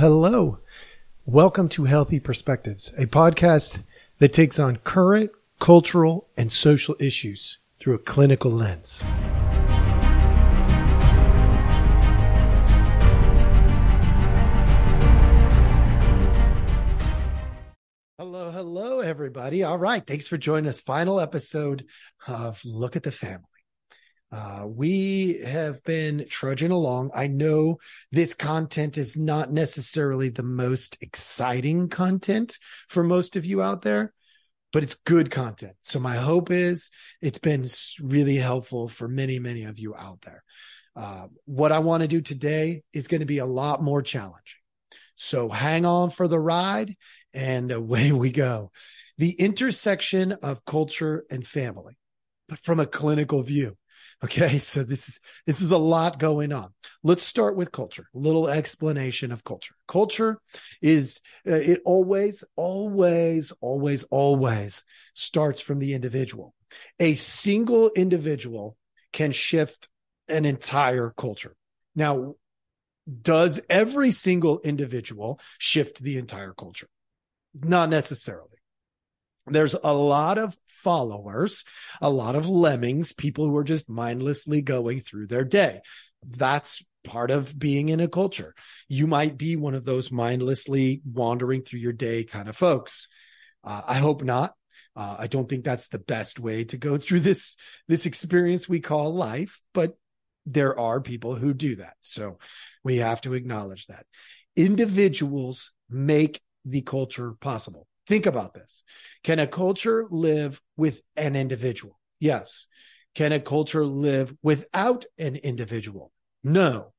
hello. Welcome to Healthy Perspectives, a podcast that takes on current, cultural, and social issues through a clinical lens. Hello, hello, everybody. All right. Thanks for joining us. Final episode of Look at the Family. We have been trudging along. I know this content is not necessarily the most exciting content for most of you out there, but it's good content. So my hope is it's been really helpful for many, many of you out there. What I want to do today is going to be a lot more challenging. So hang on for the ride and away we go. The intersection of culture and family, but from a clinical view. Okay, so this is a lot going on. Let's start with culture. A little explanation of culture. Culture is it always starts from the individual. A single individual can shift an entire culture. Now, does every single individual shift the entire culture? Not necessarily. There's a lot of followers, a lot of lemmings, people who are just mindlessly going through their day. That's part of being in a culture. You might be one of those mindlessly wandering through your day kind of folks. I hope not. I don't think that's the best way to go through this experience we call life, but there are people who do that. So we have to acknowledge that. Individuals make the culture possible. Think about this. Can a culture live with an individual? Yes. Can a culture live without an individual? No,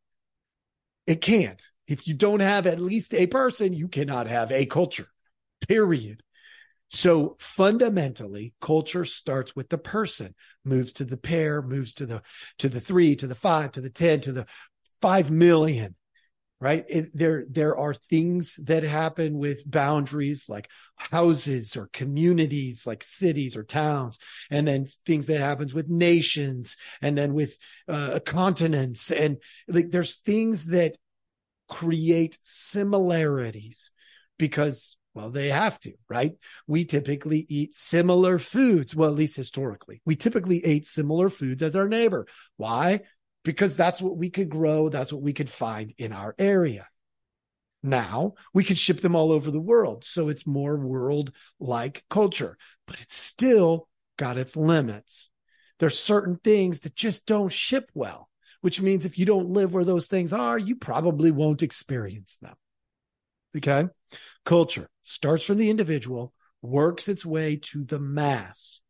it can't. If you don't have at least a person, you cannot have a culture, period. So fundamentally, culture starts with the person, moves to the pair, moves to the three, to the five, to the 10, to the 5 million. Right? There are things that happen with boundaries like houses or communities, like cities or towns, and then things that happens with nations and then with continents. And like, there's things that create similarities because, well, they have to, right? We typically eat similar foods. Well, at least historically, we typically ate similar foods as our neighbor. Why? Because that's what we could grow. That's what we could find in our area. Now we could ship them all over the world. So it's more world-like culture, but it's still got its limits. There's certain things that just don't ship well, which means if you don't live where those things are, you probably won't experience them. Okay? Culture starts from the individual, works its way to the mass.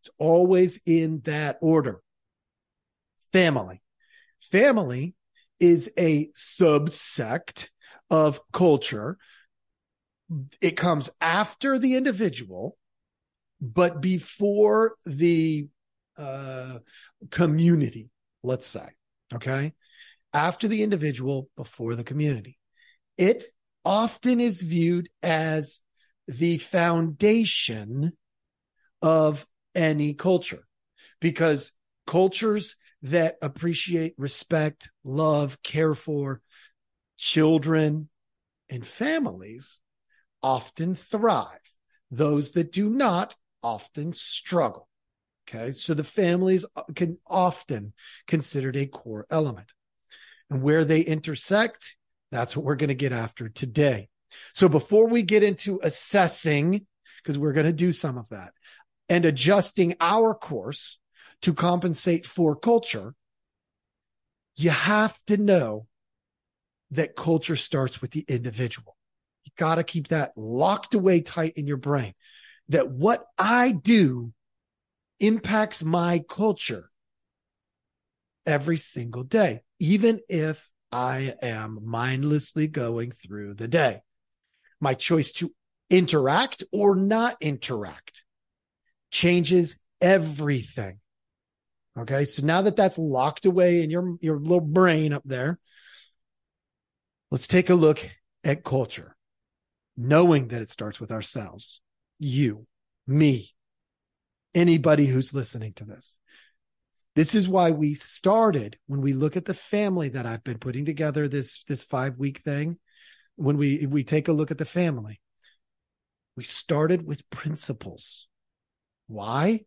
It's always in that order. Family. Family is a subsect of culture. It comes after the individual, but before the community, let's say, okay? After the individual, before the community. It often is viewed as the foundation of any culture because cultures that appreciate, respect, love, care for children and families often thrive. Those that do not often struggle. Okay, so the families can often considered a core element. And where they intersect, that's what we're going to get after today. So before we get into assessing, because we're going to do some of that, and adjusting our course to compensate for culture, you have to know that culture starts with the individual. You got to keep that locked away tight in your brain, that what I do impacts my culture every single day, even if I am mindlessly going through the day. My choice to interact or not interact changes everything. Okay, so now that that's locked away in your little brain up there, let's take a look at culture, knowing that it starts with ourselves, you, me, anybody who's listening to this. This is why we started when we look at the family that I've been putting together this 5-week thing. when we take a look at the family, we started with principles. Why?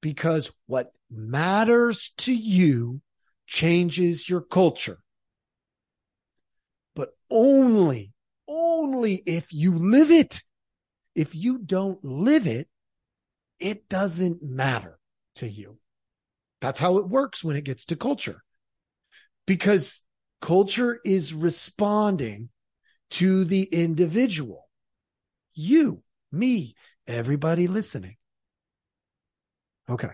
Because what matters to you changes your culture. But only if you live it. If you don't live it, it doesn't matter to you. That's how it works when it gets to culture. Because culture is responding to the individual. You, me, everybody listening. Okay.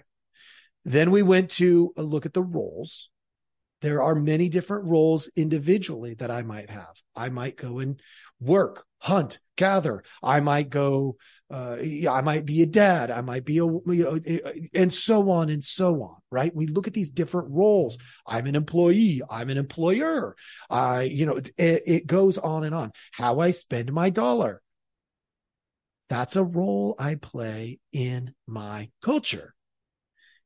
Then we went to a look at the roles. There are many different roles individually that I might have. I might go and work, hunt, gather. I might go, I might be a dad. I might be a, and so on and so on, right? We look at these different roles. I'm an employee. I'm an employer. It goes on and on. How I spend my dollar. That's a role I play in my culture.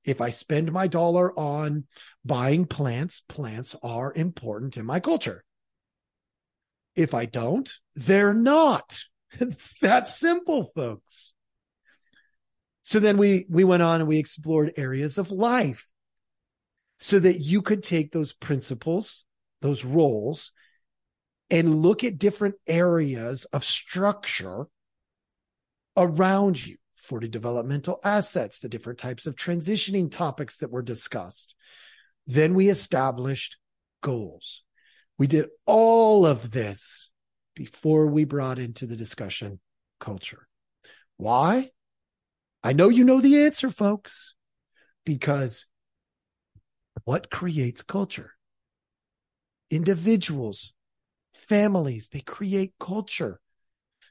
If I spend my dollar on buying plants, plants are important in my culture. If I don't, they're not. It's that simple, folks. So then we went on and we explored areas of life so that you could take those principles, those roles, and look at different areas of structure around you. For the developmental assets, the different types of transitioning topics that were discussed. Then we established goals. We did all of this before we brought into the discussion culture. Why? I know you know the answer, folks, because what creates culture? Individuals, families, they create culture.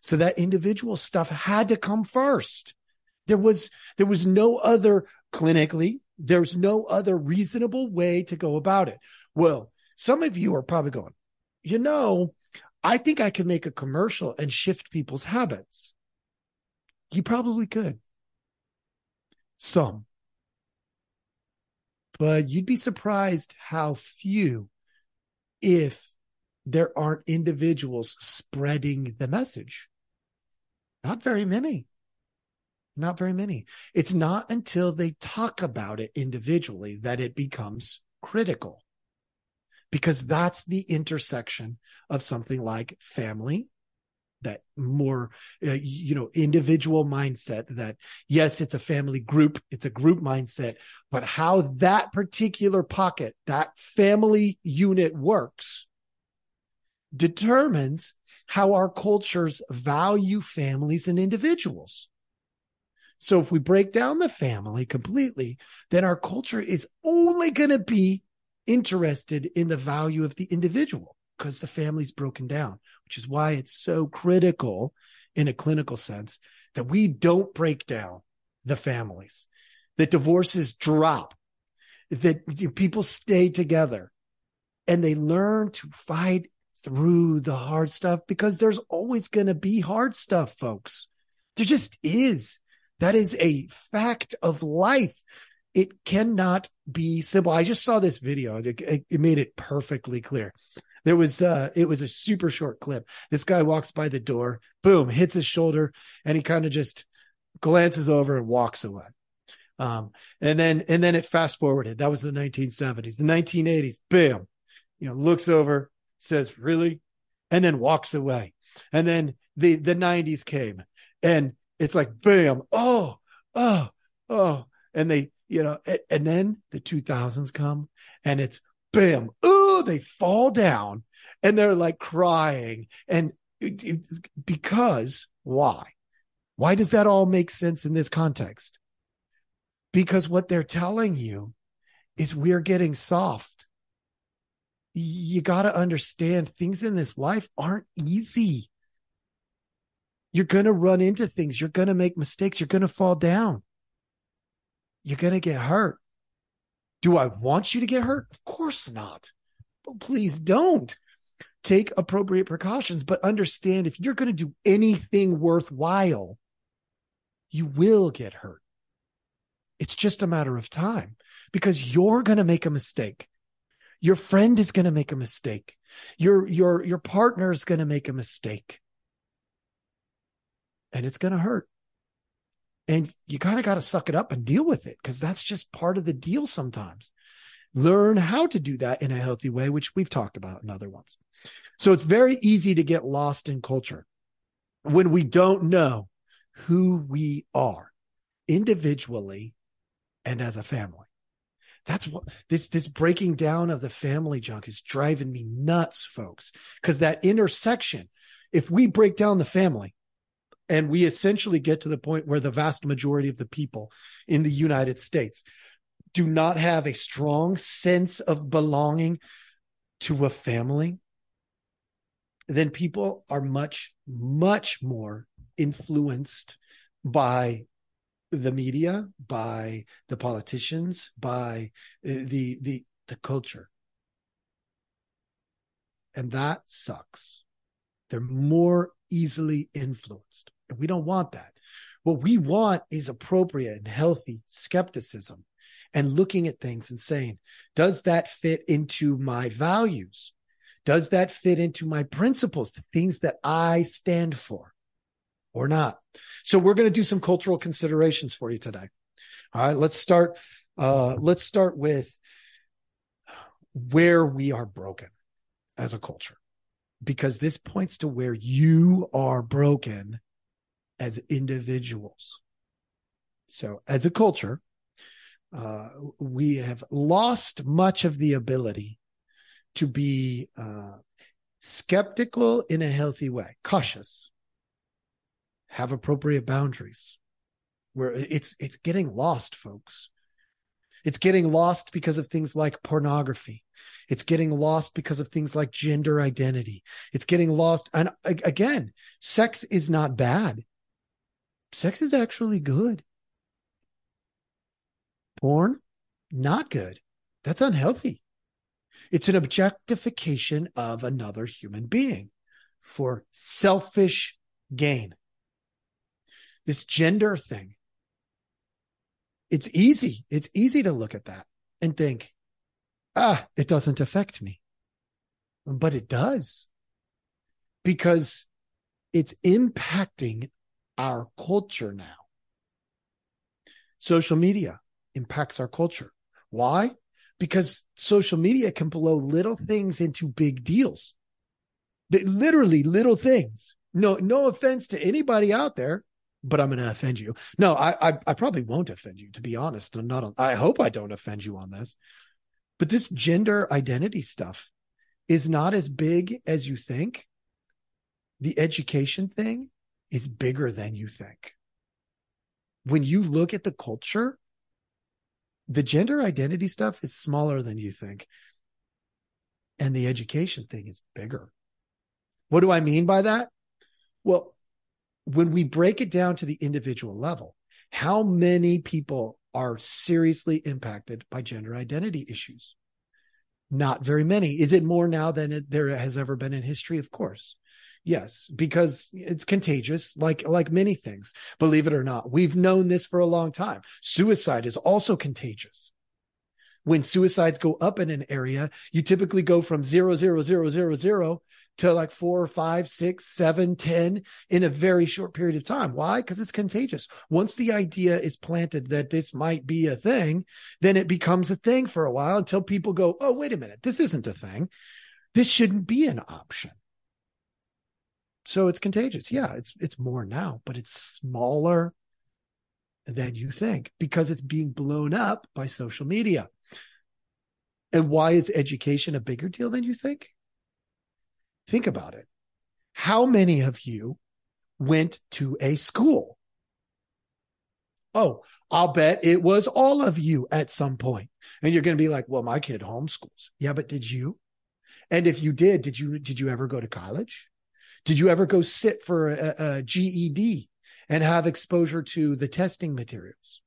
So that individual stuff had to come first. There was no other clinically, there's no other reasonable way to go about it. Well, some of you are probably going, I think I could make a commercial and shift people's habits. You probably could. Some. But you'd be surprised how few, if there aren't individuals spreading the message. Not very many. It's not until they talk about it individually that it becomes critical, because that's the intersection of something like family, that more, individual mindset that, yes, it's a family group, it's a group mindset, but how that particular pocket, that family unit works determines how our cultures value families and individuals. So if we break down the family completely, then our culture is only going to be interested in the value of the individual, because the family's broken down, which is why it's so critical in a clinical sense that we don't break down the families, that divorces drop, that people stay together, and they learn to fight through the hard stuff, because there's always going to be hard stuff, folks. There just is. That is a fact of life. It cannot be simple. I just saw this video. It made it perfectly clear. There was it was a super short clip. This guy walks by the door, boom, hits his shoulder, and he kind of just glances over and walks away. And then it fast forwarded. That was the 1970s, the 1980s, bam, looks over, says, really? And then walks away. And then the 90s came, and it's like, bam, oh. And they, and then the 2000s come, and it's bam, oh, they fall down and they're like crying. And because why? Why does that all make sense in this context? Because what they're telling you is we're getting soft. You got to understand, things in this life aren't easy. You're going to run into things. You're going to make mistakes. You're going to fall down. You're going to get hurt. Do I want you to get hurt? Of course not. Well, please don't. Take appropriate precautions, but understand, if you're going to do anything worthwhile, you will get hurt. It's just a matter of time, because you're going to make a mistake. Your friend is going to make a mistake. Your partner is going to make a mistake. And it's going to hurt. And you kind of got to suck it up and deal with it, because that's just part of the deal sometimes. Learn how to do that in a healthy way, which we've talked about in other ones. So it's very easy to get lost in culture when we don't know who we are individually and as a family. That's what this breaking down of the family junk is driving me nuts, folks, because that intersection, if we break down the family, and we essentially get to the point where the vast majority of the people in the United States do not have a strong sense of belonging to a family, then people are much, much more influenced by the media, by the politicians, by the culture. And that sucks. They're more easily influenced. And we don't want that. What we want is appropriate and healthy skepticism, and looking at things and saying, does that fit into my values? Does that fit into my principles, the things that I stand for, or not? So we're going to do some cultural considerations for you today. All right, let's start with where we are broken as a culture, because this points to where you are broken as individuals. So as a culture, we have lost much of the ability to be skeptical in a healthy way, cautious, have appropriate boundaries. Where it's getting lost, folks. It's getting lost because of things like pornography. It's getting lost because of things like gender identity. It's getting lost. And again, sex is not bad. Sex is actually good. Porn, not good. That's unhealthy. It's an objectification of another human being for selfish gain. This gender thing. It's easy. It's easy to look at that and think, it doesn't affect me. But it does, because it's impacting our culture now. Social media impacts our culture. Why? Because social media can blow little things into big deals. Literally little things. No offense to anybody out there, but I'm going to offend you. No, I probably won't offend you, to be honest. I hope I don't offend you on this. But this gender identity stuff is not as big as you think. The education thing is bigger than you think. When you look at the culture, the gender identity stuff is smaller than you think. And the education thing is bigger. What do I mean by that? Well, when we break it down to the individual level, how many people are seriously impacted by gender identity issues? Not very many. Is it more now than there has ever been in history? Of course. Yes, because it's contagious, like many things. Believe it or not, we've known this for a long time. Suicide is also contagious. When suicides go up in an area, you typically go from 0, 0, 0, 0, 0 to like 4, 5, 6, 7, 10 in a very short period of time. Why? Because it's contagious. Once the idea is planted that this might be a thing, then it becomes a thing for a while, until people go, oh, wait a minute, this isn't a thing. This shouldn't be an option. So it's contagious. Yeah, it's more now, but it's smaller than you think, because it's being blown up by social media. And why is education a bigger deal than you think? Think about it. How many of you went to a school? Oh, I'll bet it was all of you at some point. And you're going to be like, well, my kid homeschools. Yeah, but did you? And if you did you ever go to college? Did you ever go sit for a GED and have exposure to the testing materials?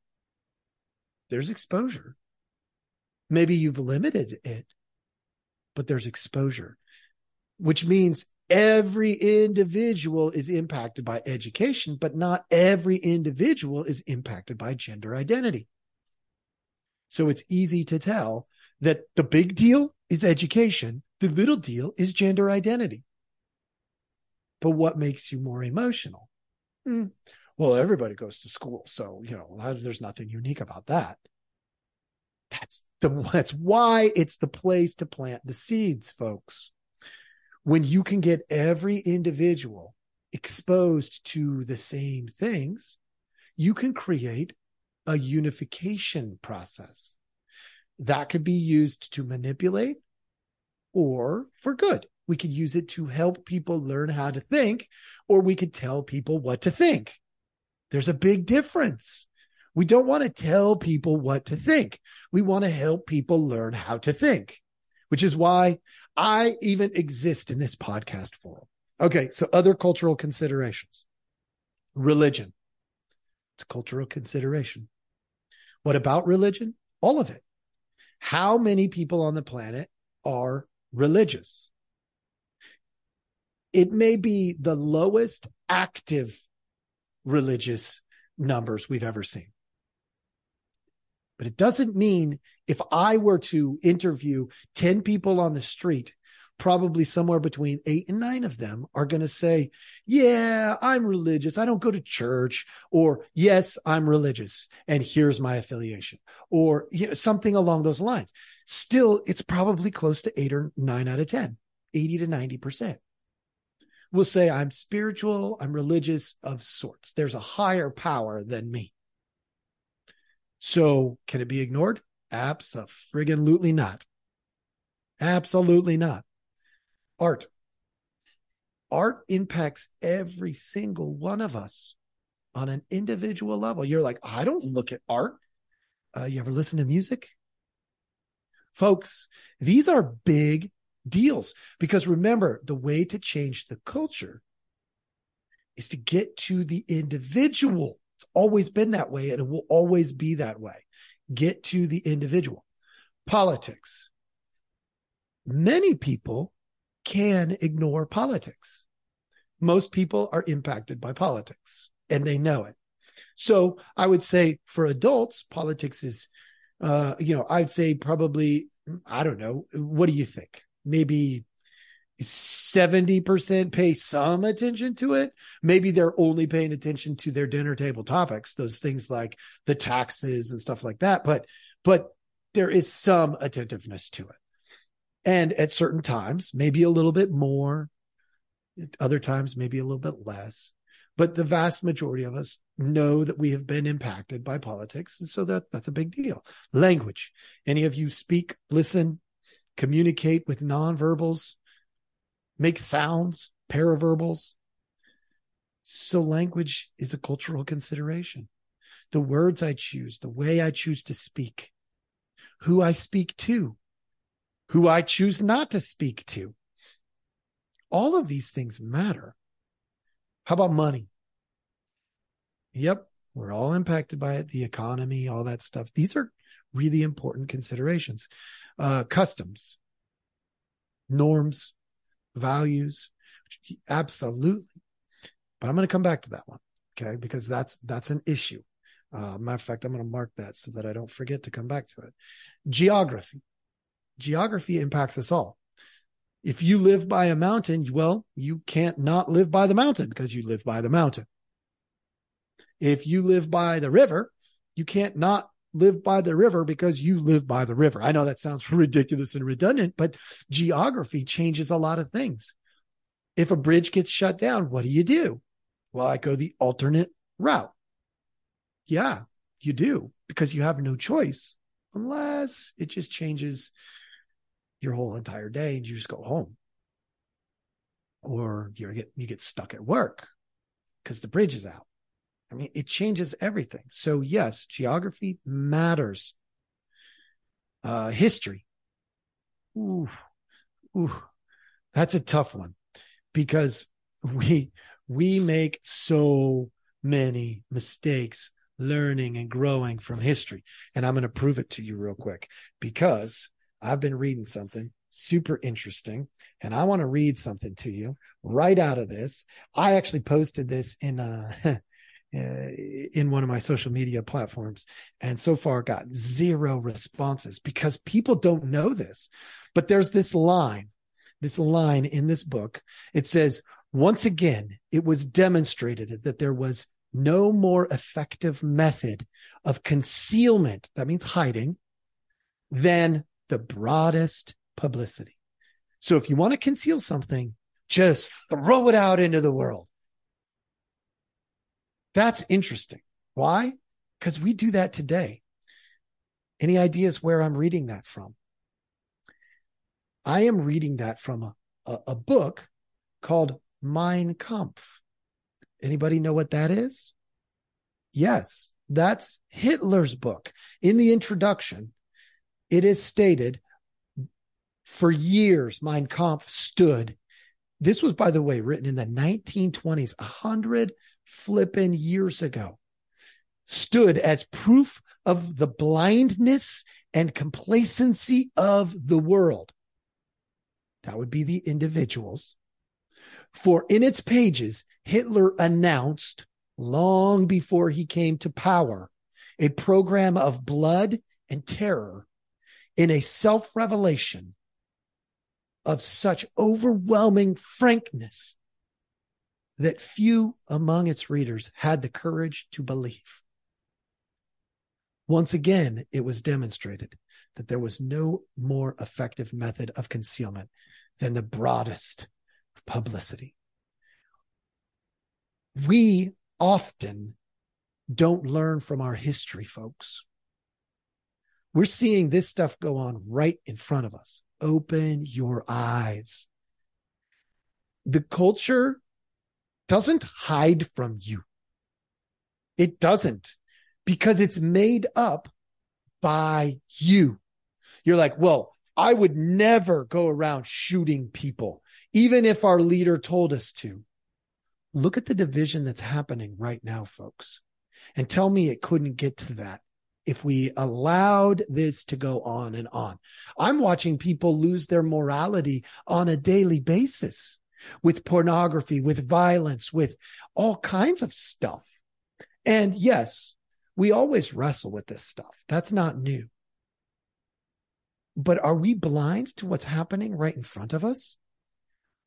There's exposure. Maybe you've limited it, but there's exposure, which means every individual is impacted by education, but not every individual is impacted by gender identity. So it's easy to tell that the big deal is education. The little deal is gender identity. But what makes you more emotional? Well, everybody goes to school, so, you know, there's nothing unique about that. That's why it's the place to plant the seeds, folks. When you can get every individual exposed to the same things, you can create a unification process that could be used to manipulate or for good. We could use it to help people learn how to think, or we could tell people what to think. There's a big difference. We don't want to tell people what to think. We want to help people learn how to think, which is why I even exist in this podcast forum. Okay, so other cultural considerations. Religion. It's a cultural consideration. What about religion? All of it. How many people on the planet are religious? It may be the lowest active religious numbers we've ever seen. But it doesn't mean if I were to interview 10 people on the street, probably somewhere between 8 and 9 of them are going to say, yeah, I'm religious. I don't go to church. Or, yes, I'm religious, and here's my affiliation. Or, you know, something along those lines. Still, it's probably close to 8 or 9 out of 10, 80 to 90%. Will say, I'm spiritual, I'm religious of sorts. There's a higher power than me. So can it be ignored? Abso-friggin-lutely not. Absolutely not. Art. Art impacts every single one of us on an individual level. You're like, I don't look at art. You ever listen to music? Folks, these are big deals. Because remember, the way to change the culture is to get to the individual. It's always been that way, and it will always be that way. Get to the individual. Politics. Many people can ignore politics. Most people are impacted by politics, and they know it. So I would say for adults, politics is, I'd say probably, I don't know. What do you think? Maybe 70% pay some attention to it. Maybe they're only paying attention to their dinner table topics, those things like the taxes and stuff like that. But there is some attentiveness to it. And at certain times, maybe a little bit more. At other times, maybe a little bit less. But the vast majority of us know that we have been impacted by politics. And so that's a big deal. Language. Any of you speak, listen, communicate with nonverbals, make sounds, paraverbals. So language is a cultural consideration. The words I choose, the way I choose to speak, who I speak to, who I choose not to speak to. All of these things matter. How about money? Yep, we're all impacted by it, the economy, all that stuff. These are really important considerations. Customs, norms, values, absolutely. But I'm going to come back to that one, okay? Because that's an issue. Matter of fact, I'm going to mark that so that I don't forget to come back to it. Geography. Geography impacts us all. If you live by a mountain, well, you can't not live by the mountain because you live by the mountain. If you live by the river, you can't not live by the river because you live by the river. I know that sounds ridiculous and redundant, but geography changes a lot of things. If a bridge gets shut down, what do you do? Well, I go the alternate route. Yeah, you do, because you have no choice unless it just changes your whole entire day and you just go home. Or you get stuck at work because the bridge is out. I mean, it changes everything. So yes, geography matters. History. Ooh, that's a tough one because we make so many mistakes learning and growing from history. And I'm going to prove it to you real quick because I've been reading something super interesting, and I want to read something to you right out of this. I actually posted this in in one of my social media platforms, and so far got zero responses because people don't know this. But there's this line in this book. It says, once again, it was demonstrated that there was no more effective method of concealment, that means hiding, than the broadest publicity. So if you want to conceal something, just throw it out into the world. That's interesting. Why? Because we do that today. Any ideas where I'm reading that from? I am reading that from a book called Mein Kampf. Anybody know what that is? Yes, that's Hitler's book. In the introduction, it is stated, for years, Mein Kampf stood. This was, by the way, written in the 1920s, 100 flippin' years ago. Stood as proof of the blindness and complacency of the world. That would be the individuals. For in its pages, Hitler announced, long before he came to power, a program of blood and terror in a self-revelation of such overwhelming frankness that few among its readers had the courage to believe. Once again, it was demonstrated that there was no more effective method of concealment than the broadest publicity. We often don't learn from our history, folks. We're seeing this stuff go on right in front of us. Open your eyes. The culture doesn't hide from you. It doesn't, because it's made up by you. You're like, well, I would never go around shooting people, even if our leader told us to. Look at the division that's happening right now, folks, and tell me it couldn't get to that if we allowed this to go on and on. I'm watching people lose their morality on a daily basis with pornography, with violence, with all kinds of stuff. And yes, we always wrestle with this stuff. That's not new. But are we blind to what's happening right in front of us?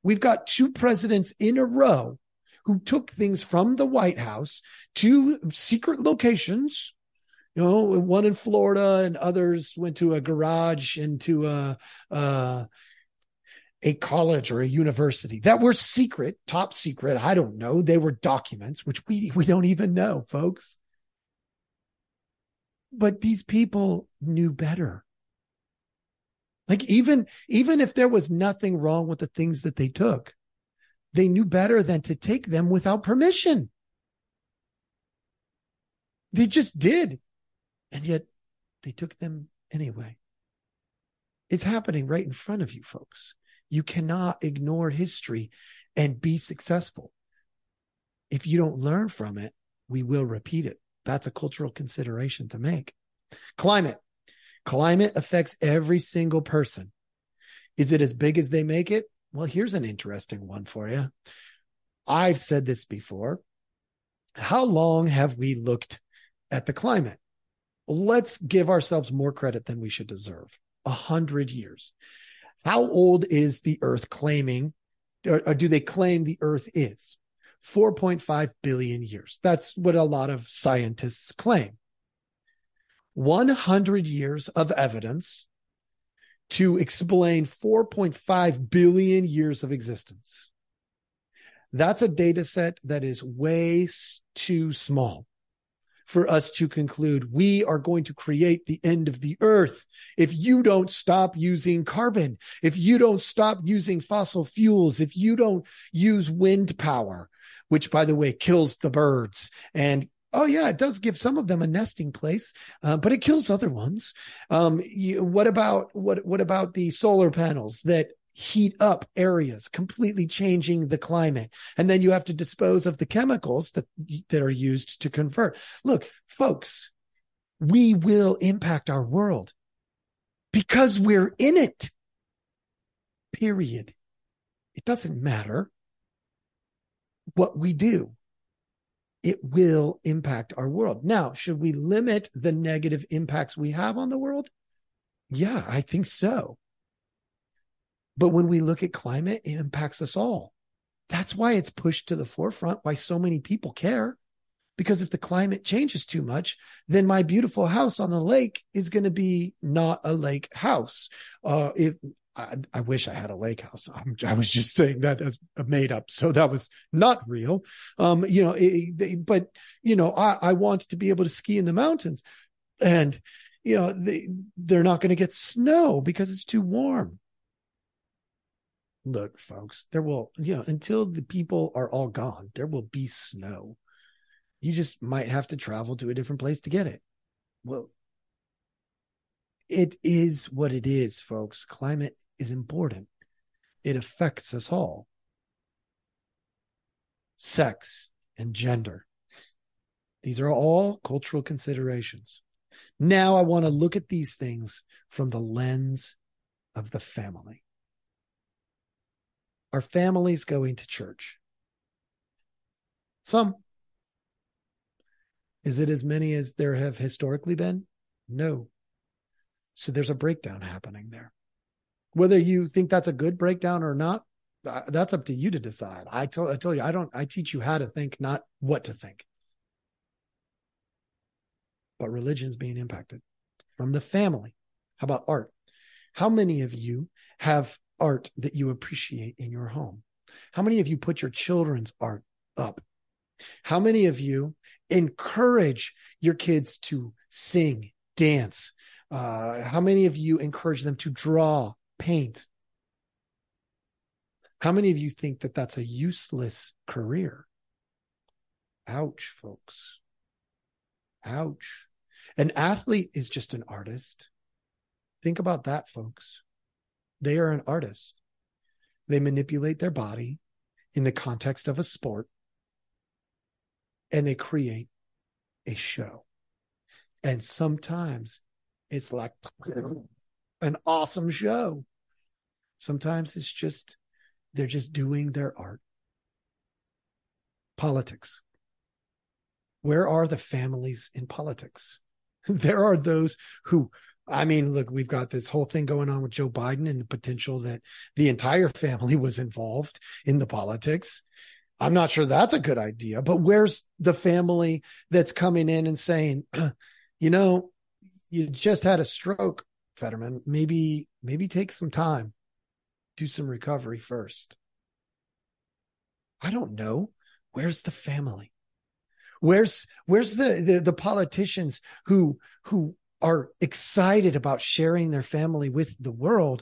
We've got two presidents in a row who took things from the White House to secret locations. You know, one in Florida and others went to a garage and to a college or a university that were secret, top secret. I don't know. They were documents, which we don't even know, folks. But these people knew better. Like even if there was nothing wrong with the things that they took, they knew better than to take them without permission. They just did. And yet they took them anyway. It's happening right in front of you, folks. You cannot ignore history and be successful. If you don't learn from it, we will repeat it. That's a cultural consideration to make. Climate. Climate affects every single person. Is it as big as they make it? Well, here's an interesting one for you. I've said this before. How long have we looked at the climate? Let's give ourselves more credit than we should deserve. 100 years. How old is the Earth claiming, or do they claim the Earth is? 4.5 billion years. That's what a lot of scientists claim. 100 years of evidence to explain 4.5 billion years of existence. That's a data set that is way too small for us to conclude we are going to create the end of the earth if you don't stop using carbon, if you don't stop using fossil fuels, if you don't use wind power, which, by the way, kills the birds. And oh, yeah, it does give some of them a nesting place, but it kills other ones. What about the solar panels that heat up areas, completely changing the climate? And then you have to dispose of the chemicals that are used to convert. Look, folks, we will impact our world because we're in it, period. It doesn't matter what we do. it will impact our world. Now, should we limit the negative impacts we have on the world? Yeah, I think so. But when we look at climate, it impacts us all. That's why it's pushed to the forefront, why so many people care. Because if the climate changes too much, then my beautiful house on the lake is going to be not a lake house. I wish I had a lake house. I was just saying that as made up. So that was not real. I want to be able to ski in the mountains, and, you know, they're not going to get snow because it's too warm. Look, folks, until the people are all gone, there will be snow. You just might have to travel to a different place to get it. Well, it is what it is, folks. Climate is important. It affects us all. Sex and gender. These are all cultural considerations. Now I want to look at these things from the lens of the family. Are families going to church? Some. Is it as many as there have historically been? No. So there's a breakdown happening there. Whether you think that's a good breakdown or not, that's up to you to decide. I tell you, I teach you how to think, not what to think. But religion's being impacted from the family. How about art? How many of you have art that you appreciate in your home? How many of you put your children's art up? How many of you encourage your kids to sing, dance? How many of you encourage them to draw, paint? How many of you think that that's a useless career? Ouch, folks. Ouch. An athlete is just an artist. Think about that, folks. They are an artist. They manipulate their body in the context of a sport, and they create a show. And sometimes it's like an awesome show. Sometimes it's just, they're just doing their art. Politics. Where are the families in politics? There are those who, we've got this whole thing going on with Joe Biden and the potential that the entire family was involved in the politics. I'm not sure that's a good idea, but where's the family that's coming in and saying, you know, you just had a stroke, Fetterman, maybe take some time, do some recovery first. I don't know. Where's the family? Where's the politicians who are excited about sharing their family with the world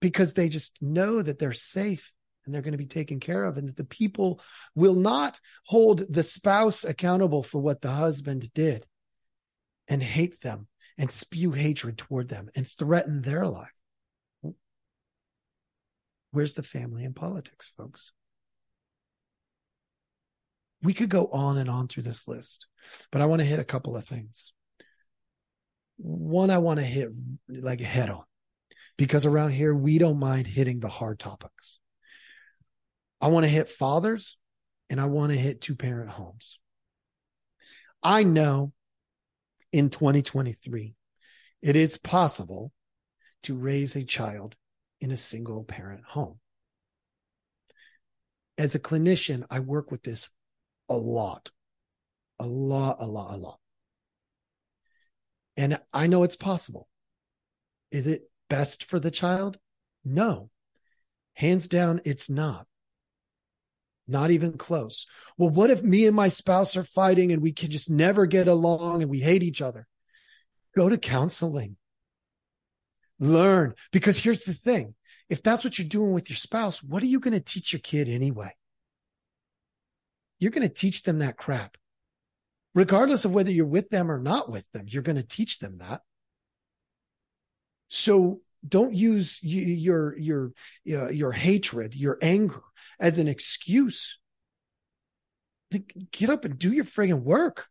because they just know that they're safe and they're going to be taken care of, and that the people will not hold the spouse accountable for what the husband did and hate them and spew hatred toward them and threaten their life. Where's the family in politics, folks? We could go on and on through this list, but I want to hit a couple of things. One, I want to hit like head on, because around here, we don't mind hitting the hard topics. I want to hit fathers, and I want to hit two-parent homes. I know in 2023, it is possible to raise a child in a single-parent home. As a clinician, I work with this a lot. And I know it's possible. Is it best for the child? No. Hands down, it's not. Not even close. Well, what if me and my spouse are fighting and we can just never get along and we hate each other? Go to counseling. Learn. Because here's the thing. If that's what you're doing with your spouse, what are you going to teach your kid anyway? You're going to teach them that crap. Regardless of whether you're with them or not with them, you're going to teach them that. So don't use your hatred, your anger as an excuse. Get up and do your friggin' work.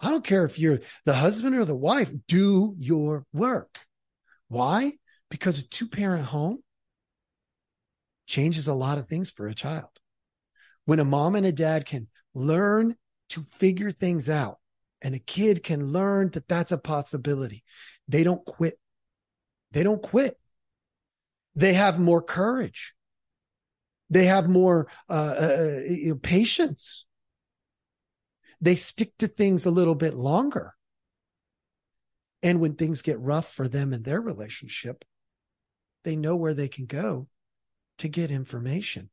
I don't care if you're the husband or the wife. Do your work. Why? Because a two-parent home changes a lot of things for a child. when a mom and a dad can learn to figure things out and a kid can learn that that's a possibility, they don't quit. They don't quit. They have more courage. They have more patience. They stick to things a little bit longer. And when things get rough for them in their relationship, they know where they can go to get information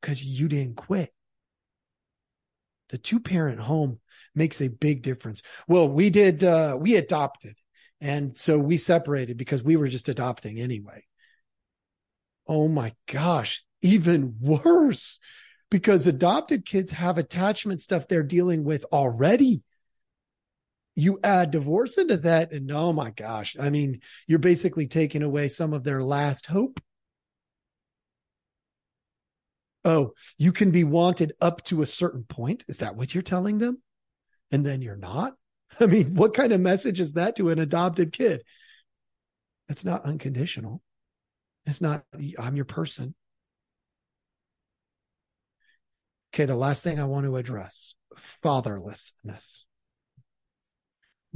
because you didn't quit. The two-parent home makes a big difference. Well, we adopted. And so we separated because we were just adopting anyway. Oh my gosh, even worse, because adopted kids have attachment stuff they're dealing with already. You add divorce into that, and oh my gosh, I mean, you're basically taking away some of their last hope. Oh, you can be wanted up to a certain point. Is that what you're telling them? And then you're not? I mean, what kind of message is that to an adopted kid? It's not unconditional. It's not, I'm your person. Okay, the last thing I want to address, fatherlessness.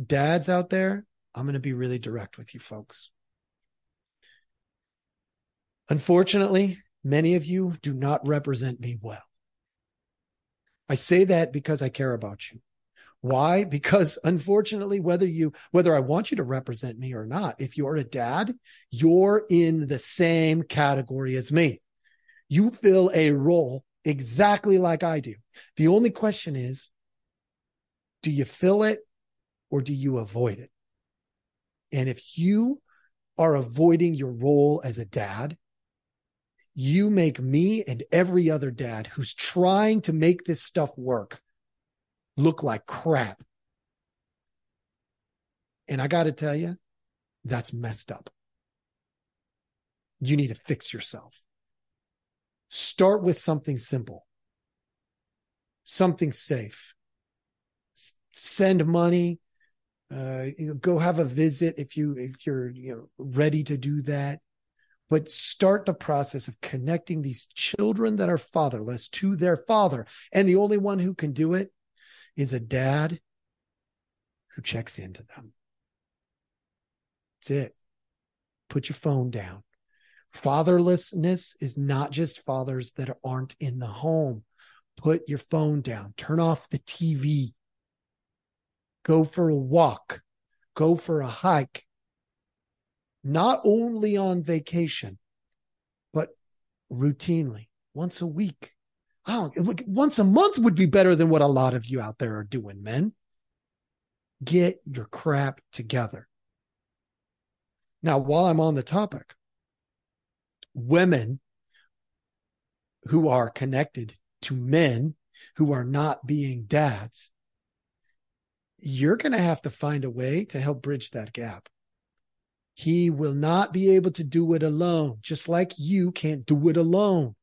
Dads out there, I'm going to be really direct with you folks. Unfortunately, many of you do not represent me well. I say that because I care about you. Why? Because unfortunately, whether I want you to represent me or not, if you're a dad, you're in the same category as me. You fill a role exactly like I do. The only question is, do you fill it? Or do you avoid it? And if you are avoiding your role as a dad, you make me and every other dad who's trying to make this stuff work look like crap. And I got to tell you, that's messed up. You need to fix yourself. Start with something simple, something safe. Send money. Go have a visit if you're ready to do that, but start the process of connecting these children that are fatherless to their father. And the only one who can do it is a dad who checks into them. That's it. Put your phone down. Fatherlessness is not just fathers that aren't in the home. Put your phone down. Turn off the TV. Go for a walk, go for a hike, not only on vacation, but routinely, once a week. Look, once a month would be better than what a lot of you out there are doing, men. Get your crap together. Now, while I'm on the topic, women who are connected to men who are not being dads, you're going to have to find a way to help bridge that gap. He will not be able to do it alone, just like you can't do it alone.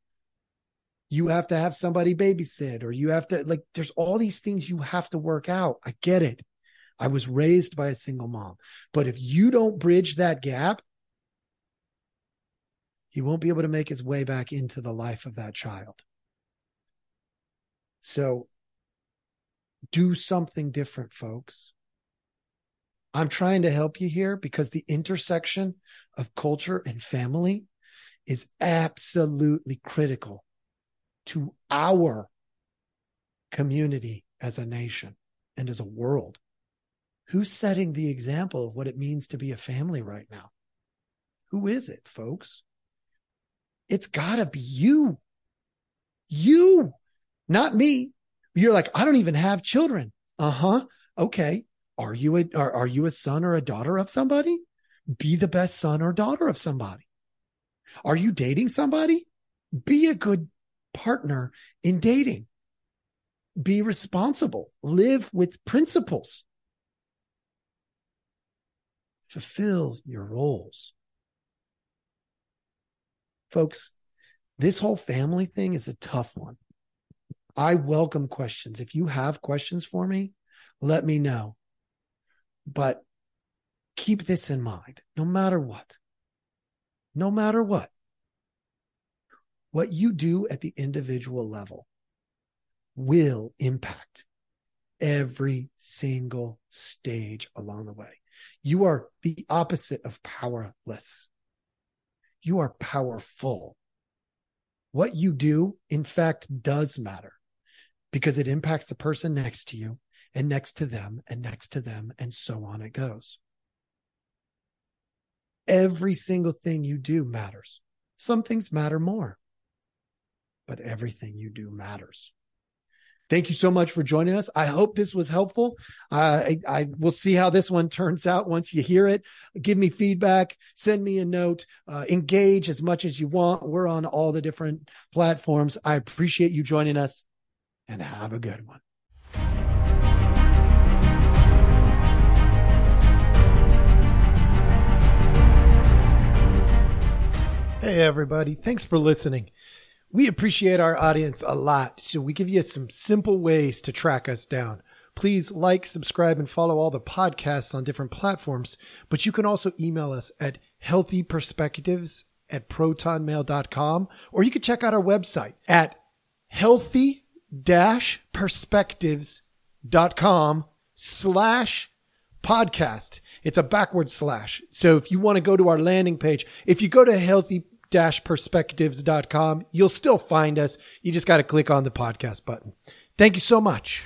You have to have somebody babysit, or you have to, there's all these things you have to work out. I get it. I was raised by a single mom, but if you don't bridge that gap, he won't be able to make his way back into the life of that child. So, do something different, folks. I'm trying to help you here because the intersection of culture and family is absolutely critical to our community as a nation and as a world. Who's setting the example of what it means to be a family right now? Who is it, folks? It's gotta be you. You, not me. You're like, I don't even have children. Okay. Are you a son or a daughter of somebody? Be the best son or daughter of somebody. Are you dating somebody? Be a good partner in dating. Be responsible. Live with principles. Fulfill your roles. Folks, this whole family thing is a tough one. I welcome questions. If you have questions for me, let me know. But keep this in mind, no matter what you do at the individual level will impact every single stage along the way. You are the opposite of powerless. You are powerful. What you do, in fact, does matter because it impacts the person next to you and next to them and next to them, and so on it goes. Every single thing you do matters. Some things matter more, but everything you do matters. Thank you so much for joining us. I hope this was helpful. I will see how this one turns out once you hear it. Give me feedback. Send me a note. Engage as much as you want. We're on all the different platforms. I appreciate you joining us, and have a good one. Hey, everybody. Thanks for listening. We appreciate our audience a lot, so we give you some simple ways to track us down. Please like, subscribe, and follow all the podcasts on different platforms, but you can also email us at healthyperspectives@protonmail.com, or you can check out our website at healthy-perspectives.com/podcast. It's a backward slash. So if you want to go to our landing page, if you go to healthy-perspectives.com, you'll still find us. You just got to click on the podcast button. Thank you so much.